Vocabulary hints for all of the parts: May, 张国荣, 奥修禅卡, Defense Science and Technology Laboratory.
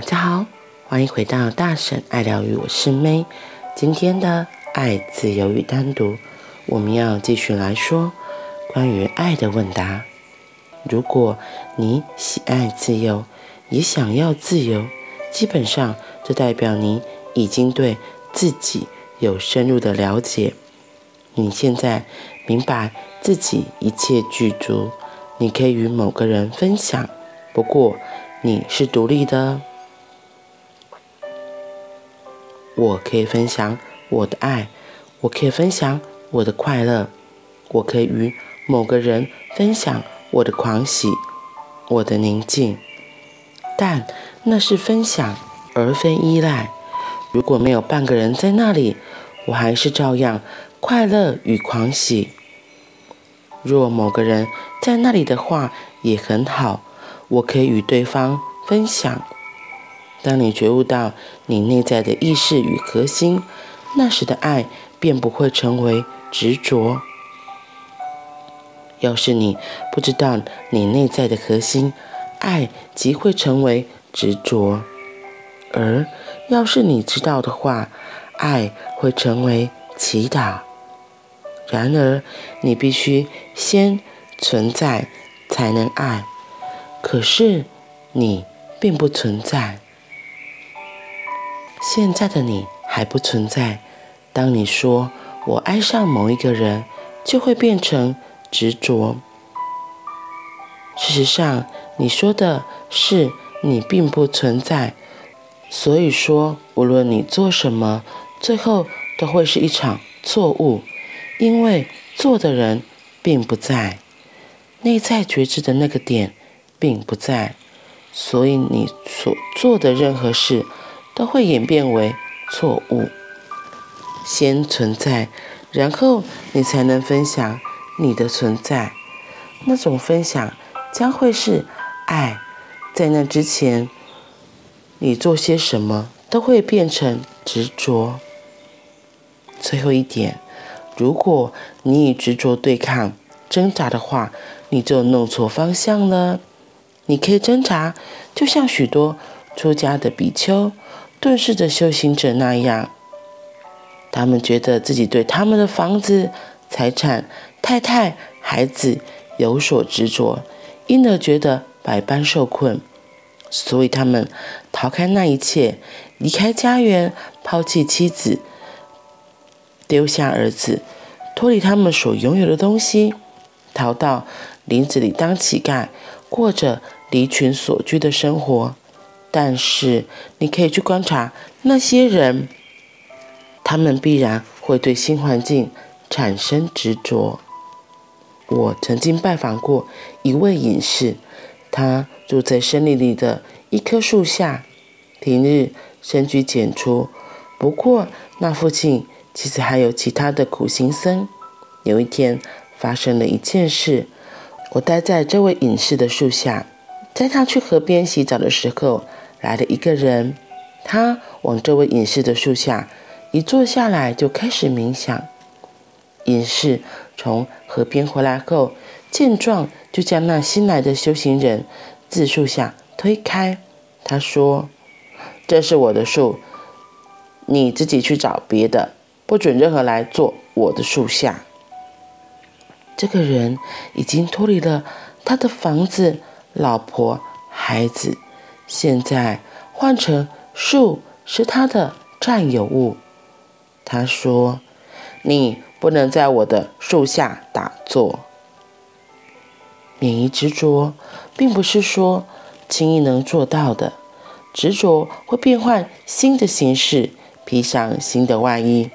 大家好，欢迎回到大婶爱疗愈，我是 May。 今天的爱、自由与单独，我们要继续来说关于爱的问答。如果你喜爱自由，也想要自由，基本上这代表你已经对自己有深入的了解。你现在明白自己一切具足，你可以与某个人分享，不过你是独立的。我可以分享我的爱，我可以分享我的快乐，我可以与某个人分享我的狂喜，我的宁静，但那是分享而非依赖。如果没有半个人在那里，我还是照样快乐与狂喜。若某个人在那里的话，也很好，我可以与对方分享。当你觉悟到你内在的意识与核心，那时的爱便不会成为执着。要是你不知道你内在的核心，爱即会成为执着；而要是你知道的话，爱会成为祈祷。然而，你必须先存在才能爱，可是你并不存在。现在的你还不存在。当你说我爱上某一个人，就会变成执着。事实上，你说的是你并不存在，所以说无论你做什么，最后都会是一场错误，因为做的人并不在，内在觉知的那个点并不在，所以你所做的任何事都会演变为错误。先存在，然后你才能分享你的存在，那种分享将会是爱。在那之前，你做些什么都会变成执着。最后一点，如果你与执着对抗、挣扎的话，你就弄错方向了。你可以挣扎，就像许多出家的比丘、遁世的修行者那样，他们觉得自己对他们的房子、财产、太太、孩子有所执着，因而觉得百般受困，所以他们逃开那一切，离开家园，抛弃妻子，丢下儿子，脱离他们所拥有的东西，逃到林子里当乞丐，过着离群所居的生活。但是你可以去观察那些人，他们必然会对新环境产生执着。我曾经拜访过一位隐士，他住在森林里的一棵树下，平日深居简出。不过那附近其实还有其他的苦行僧。有一天发生了一件事，我待在这位隐士的树下，在他去河边洗澡的时候，来了一个人，他往这位隐士的树下一坐下来就开始冥想。隐士从河边回来后，见状就将那新来的修行人自树下推开。他说：“这是我的树，你自己去找别的，不准任何来坐我的树下。”这个人已经脱离了他的房子、老婆、孩子，现在换成树是他的占有物。他说：“你不能在我的树下打坐。”免于执着，并不是说轻易能做到的。执着会变换新的形式，披上新的外衣，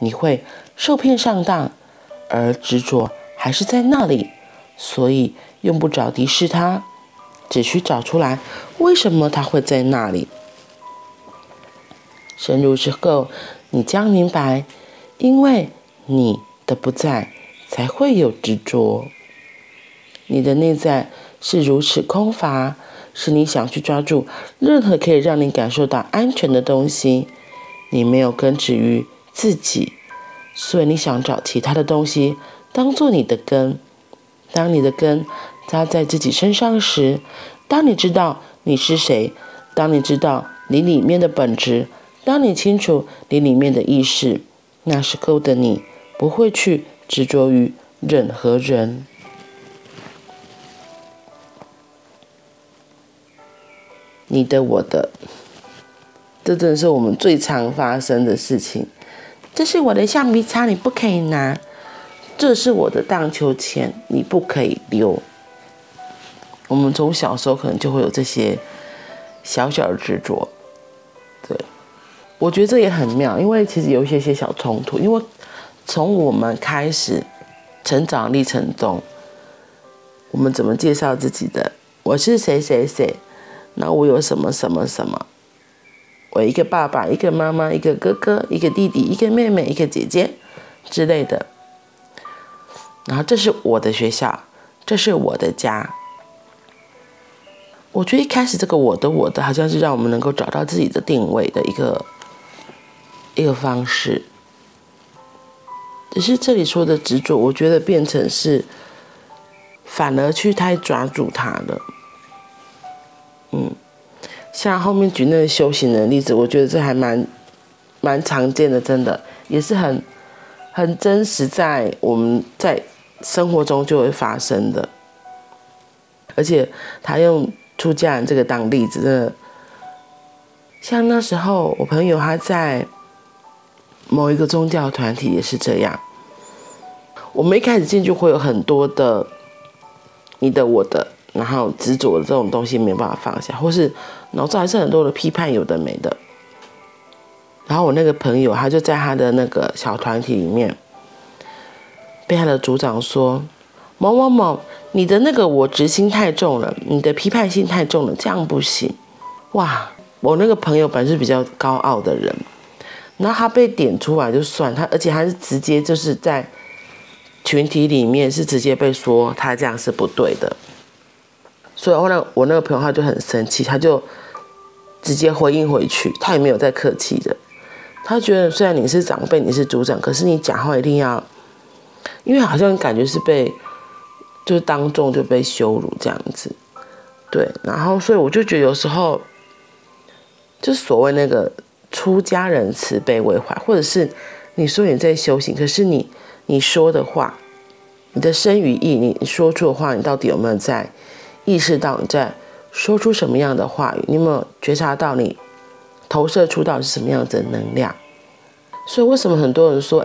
你会受骗上当，而执着还是在那里，所以用不着敌视它，只需找出来为什么它会在那里。深入之后，你将明白，因为你的不在才会有执着。你的内在是如此空乏，使你想去抓住任何可以让你感受到安全的东西。你没有根植于自己，所以你想找其他的东西当做你的根。当你的根扎在自己身上时，当你知道你是谁，当你知道你里面的本质，当你清楚你里面的意识，那时候的你不会去执着于任何人。你的我的，这真的是我们最常发生的事情。这是我的橡皮擦，你不可以拿。这是我的荡秋千，你不可以溜。我们从小时候可能就会有这些小小的执着。对，我觉得这也很妙，因为其实有一些小冲突，因为从我们开始成长历程中，我们怎么介绍自己的，我是谁谁谁，那我有什么什么什么，我一个爸爸，一个妈妈，一个哥哥，一个弟弟，一个妹妹，一个姐姐之类的。然后这是我的学校，这是我的家。我觉得一开始这个我的好像是让我们能够找到自己的定位的一个方式。只是这里说的执着，我觉得变成是反而去太抓住它了。像后面举那个修行的例子，我觉得这还蛮常见的，真的也是很真实，在我们在生活中就会发生的。而且他用出家人这个当例子，真的像那时候我朋友他在某一个宗教团体也是这样。我们一开始进去会有很多的你的我的，然后执着的这种东西没办法放下，或是脑中还是很多的批判，有的没的。然后我那个朋友他就在他的那个小团体里面被他的组长说，某某某，你的那个我执心太重了，你的批判性太重了，这样不行。哇，我那个朋友本来是比较高傲的人，然后他被点出来就算他，而且他是直接就是在群体里面是直接被说他这样是不对的。所以后来我那个朋友他就很生气，他就直接回应回去，他也没有再客气的。他觉得虽然你是长辈，你是组长，可是你讲话一定要，因为好像感觉是被就是当众就被羞辱这样子。对，然后所以我就觉得有时候就所谓那个出家人慈悲为怀，或者是你说你在修行，可是你说的话，你的身语意，你说出的话，你到底有没有在意识到你在说出什么样的话语？你有没有觉察到你投射出到是什么样子的能量？所以为什么很多人说，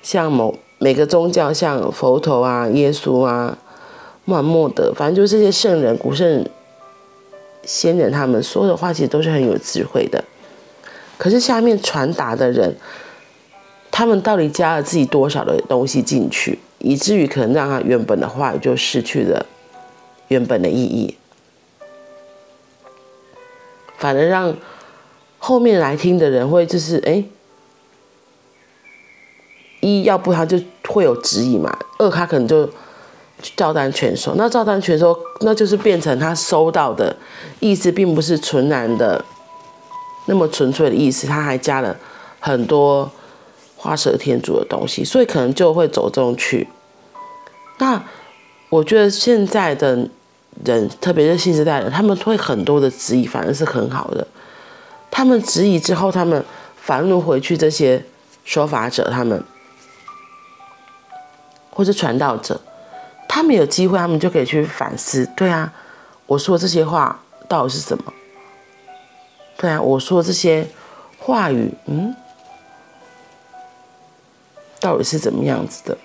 像每个宗教，像佛陀啊、耶稣啊、穆罕默德，反正就是这些圣人、古圣先人，他们说的话其实都是很有智慧的。可是下面传达的人，他们到底加了自己多少的东西进去，以至于可能让他原本的话语就失去了原本的意义，反而让后面来听的人会就是要不他就会有质疑嘛，二他可能就照单全收。那照单全收，那就是变成他收到的意思并不是纯然的那么纯粹的意思，他还加了很多画蛇添足的东西，所以可能就会走中去。那我觉得现在的人，特别是新时代人，他们会很多的质疑，反而是很好的。他们质疑之后，他们反论回去这些说法者，他们或是传道者，他们有机会，他们就可以去反思。对啊，我说这些话到底是什么？对啊，我说这些话语，到底是怎么样子的？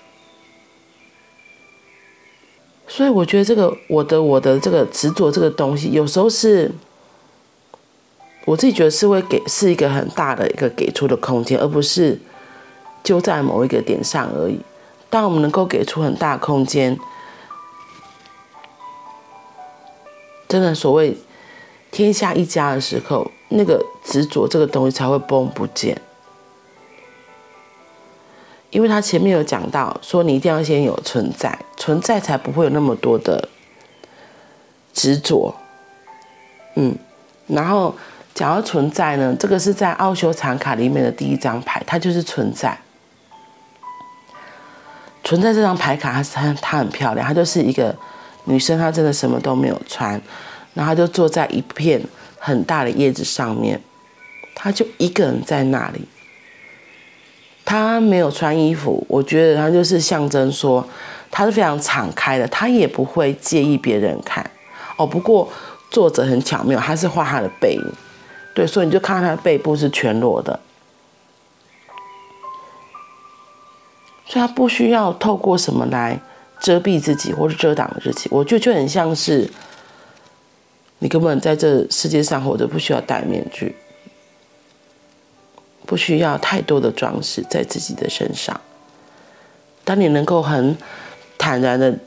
所以我觉得这个我的这个执着这个东西，有时候是我自己觉得是会是一个很大的一个给出的空间，而不是就在某一个点上而已。当我们能够给出很大的空间，真的所谓天下一家的时候，那个执着这个东西才会崩不见。因为他前面有讲到说，你一定要先有存在，存在才不会有那么多的执着。然后讲到存在呢，这个是在奥修禅卡里面的第一张牌，它就是存在。存在这张牌卡，它很漂亮，它就是一个女生，她真的什么都没有穿，然后她就坐在一片很大的叶子上面，他就一个人在那里，他没有穿衣服。我觉得他就是象征说他是非常敞开的，他也不会介意别人看哦。不过作者很巧妙，他是画他的背影，对，所以你就看到他的背部是全裸的，所以他不需要透过什么来遮蔽自己或是遮挡自己。我觉得就很像是你根本在这世界上活着不需要戴面具，不需要太多的装饰在自己的身上。当你能够很坦然的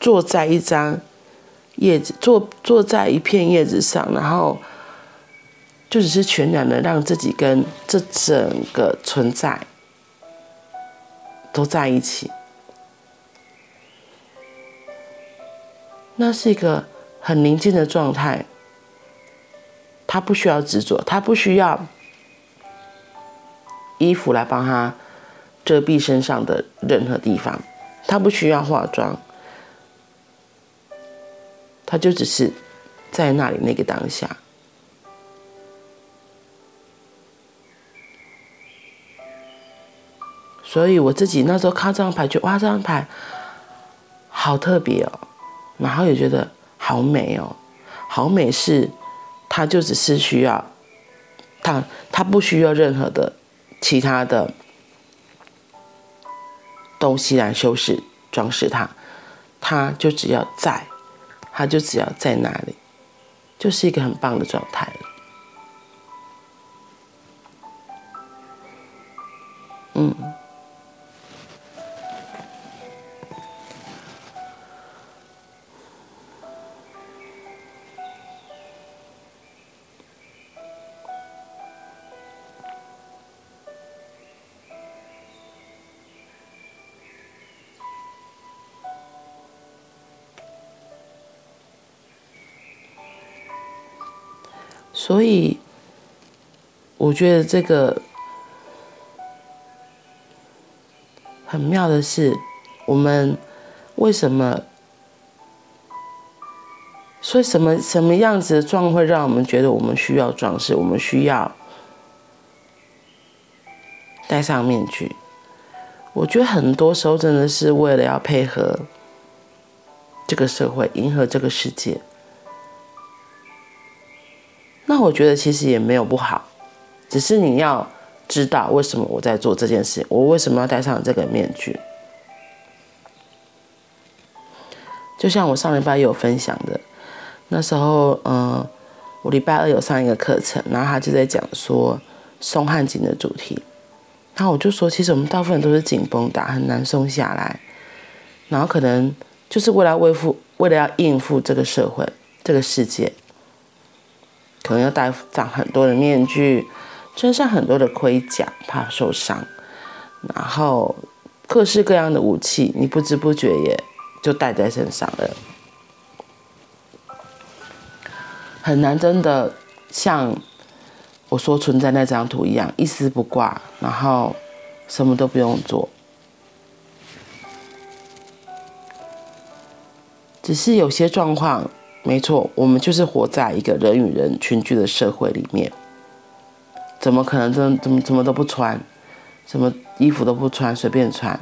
坐在一张叶子，坐在一片叶子上，然后就只是全然的让自己跟这整个存在都在一起，那是一个很宁静的状态。他不需要执着，他不需要衣服来帮他遮蔽身上的任何地方，他不需要化妆，他就只是在那里那个当下。所以我自己那时候看这张牌，觉得哇，这张牌好特别哦，然后也觉得好美哦，好美是他就只是需要他不需要任何的其他的东西来修饰装饰它，它就只要在那里，就是一个很棒的状态了。所以我觉得这个很妙的是，我们为什么，所以什么样子的状况会让我们觉得我们需要装饰，我们需要戴上面具？我觉得很多时候真的是为了要配合这个社会，迎合这个世界。那我觉得其实也没有不好，只是你要知道为什么我在做这件事，我为什么要戴上这个面具。就像我上礼拜有分享的，那时候我礼拜二有上一个课程，然后他就在讲说松和紧的主题，然后我就说其实我们大部分都是紧绷的，很难松下来，然后可能就是为了要应付这个社会这个世界，可能要戴上很多的面具，身上很多的盔甲，怕受伤，然后各式各样的武器，你不知不觉也就带在身上了，很难真的像我说存在那张图一样一丝不挂，然后什么都不用做。只是有些状况没错，我们就是活在一个人与人群居的社会里面，怎么可能怎么都不穿，什么衣服都不穿，随便穿？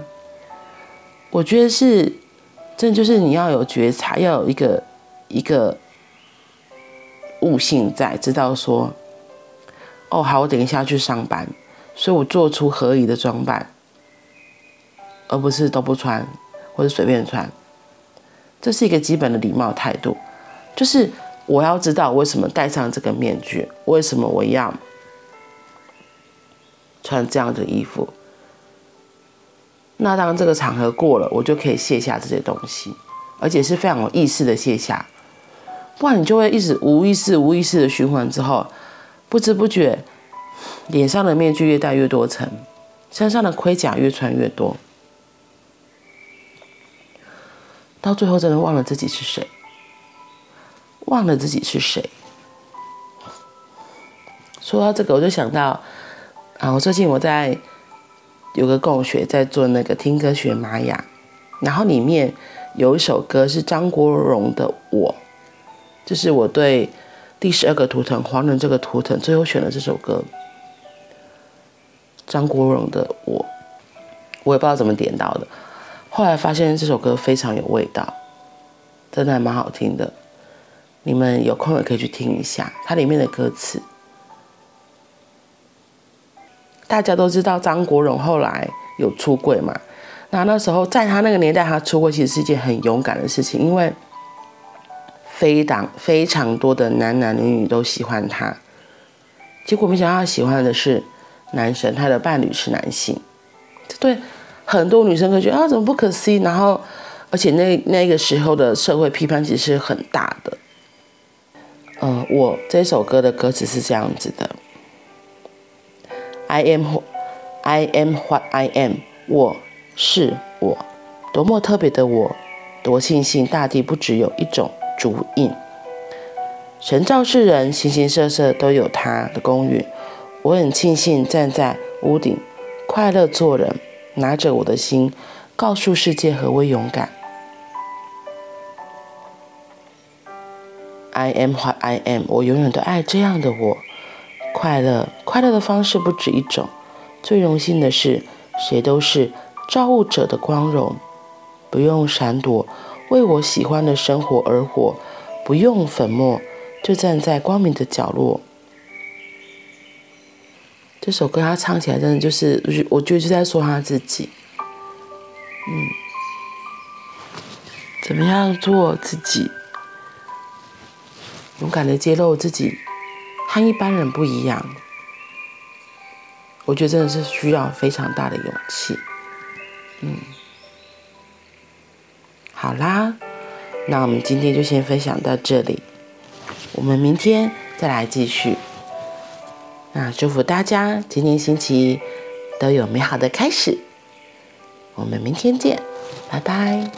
我觉得是，这就是你要有觉察，要有一个悟性在，知道说，哦，好，我等一下去上班，所以我做出合理的装扮，而不是都不穿或者随便穿，这是一个基本的礼貌态度。就是我要知道为什么戴上这个面具，为什么我要穿这样的衣服。那当这个场合过了，我就可以卸下这些东西，而且是非常有意识的卸下。不然你就会一直无意识的循环，之后不知不觉脸上的面具越戴越多层，身上的盔甲越穿越多，到最后真的忘了自己是谁。说到这个，我就想到我最近有个共学在做那个听歌学玛雅，然后里面有一首歌是张国荣的《我》，就是我对第12个图腾，黄人这个图腾，最后选了这首歌，张国荣的《我》，我也不知道怎么点到的，后来发现这首歌非常有味道，真的还蛮好听的，你们有空也可以去听一下。它里面的歌词，大家都知道张国荣后来有出柜嘛，那时候在他那个年代，他出柜其实是一件很勇敢的事情，因为非常多的男女都喜欢他，结果没想到他喜欢的是男神，他的伴侣是男性，对很多女生会觉得啊怎么不可思议，然后而且那个时候的社会批判其实是很大的。我这首歌的歌词是这样子的， I am what I am， 我是我，多么特别的我，多庆幸大地不只有一种足印，神造世人，形形色色都有他的公允，我很庆幸站在屋顶，快乐做人，拿着我的心，告诉世界何为勇敢。I am what I am， 我永远都爱这样的我。快乐的方式不止一种，最荣幸的是，谁都是照顾者的光荣，不用闪躲，为我喜欢的生活而活，不用粉末，就站在光明的角落。这首歌他唱起来真的就是，我觉得就在说他自己，怎么样做自己，勇敢的揭露自己，和一般人不一样。我觉得真的是需要非常大的勇气，好啦，那我们今天就先分享到这里，我们明天再来继续。那祝福大家今天星期一都有美好的开始，我们明天见，拜拜。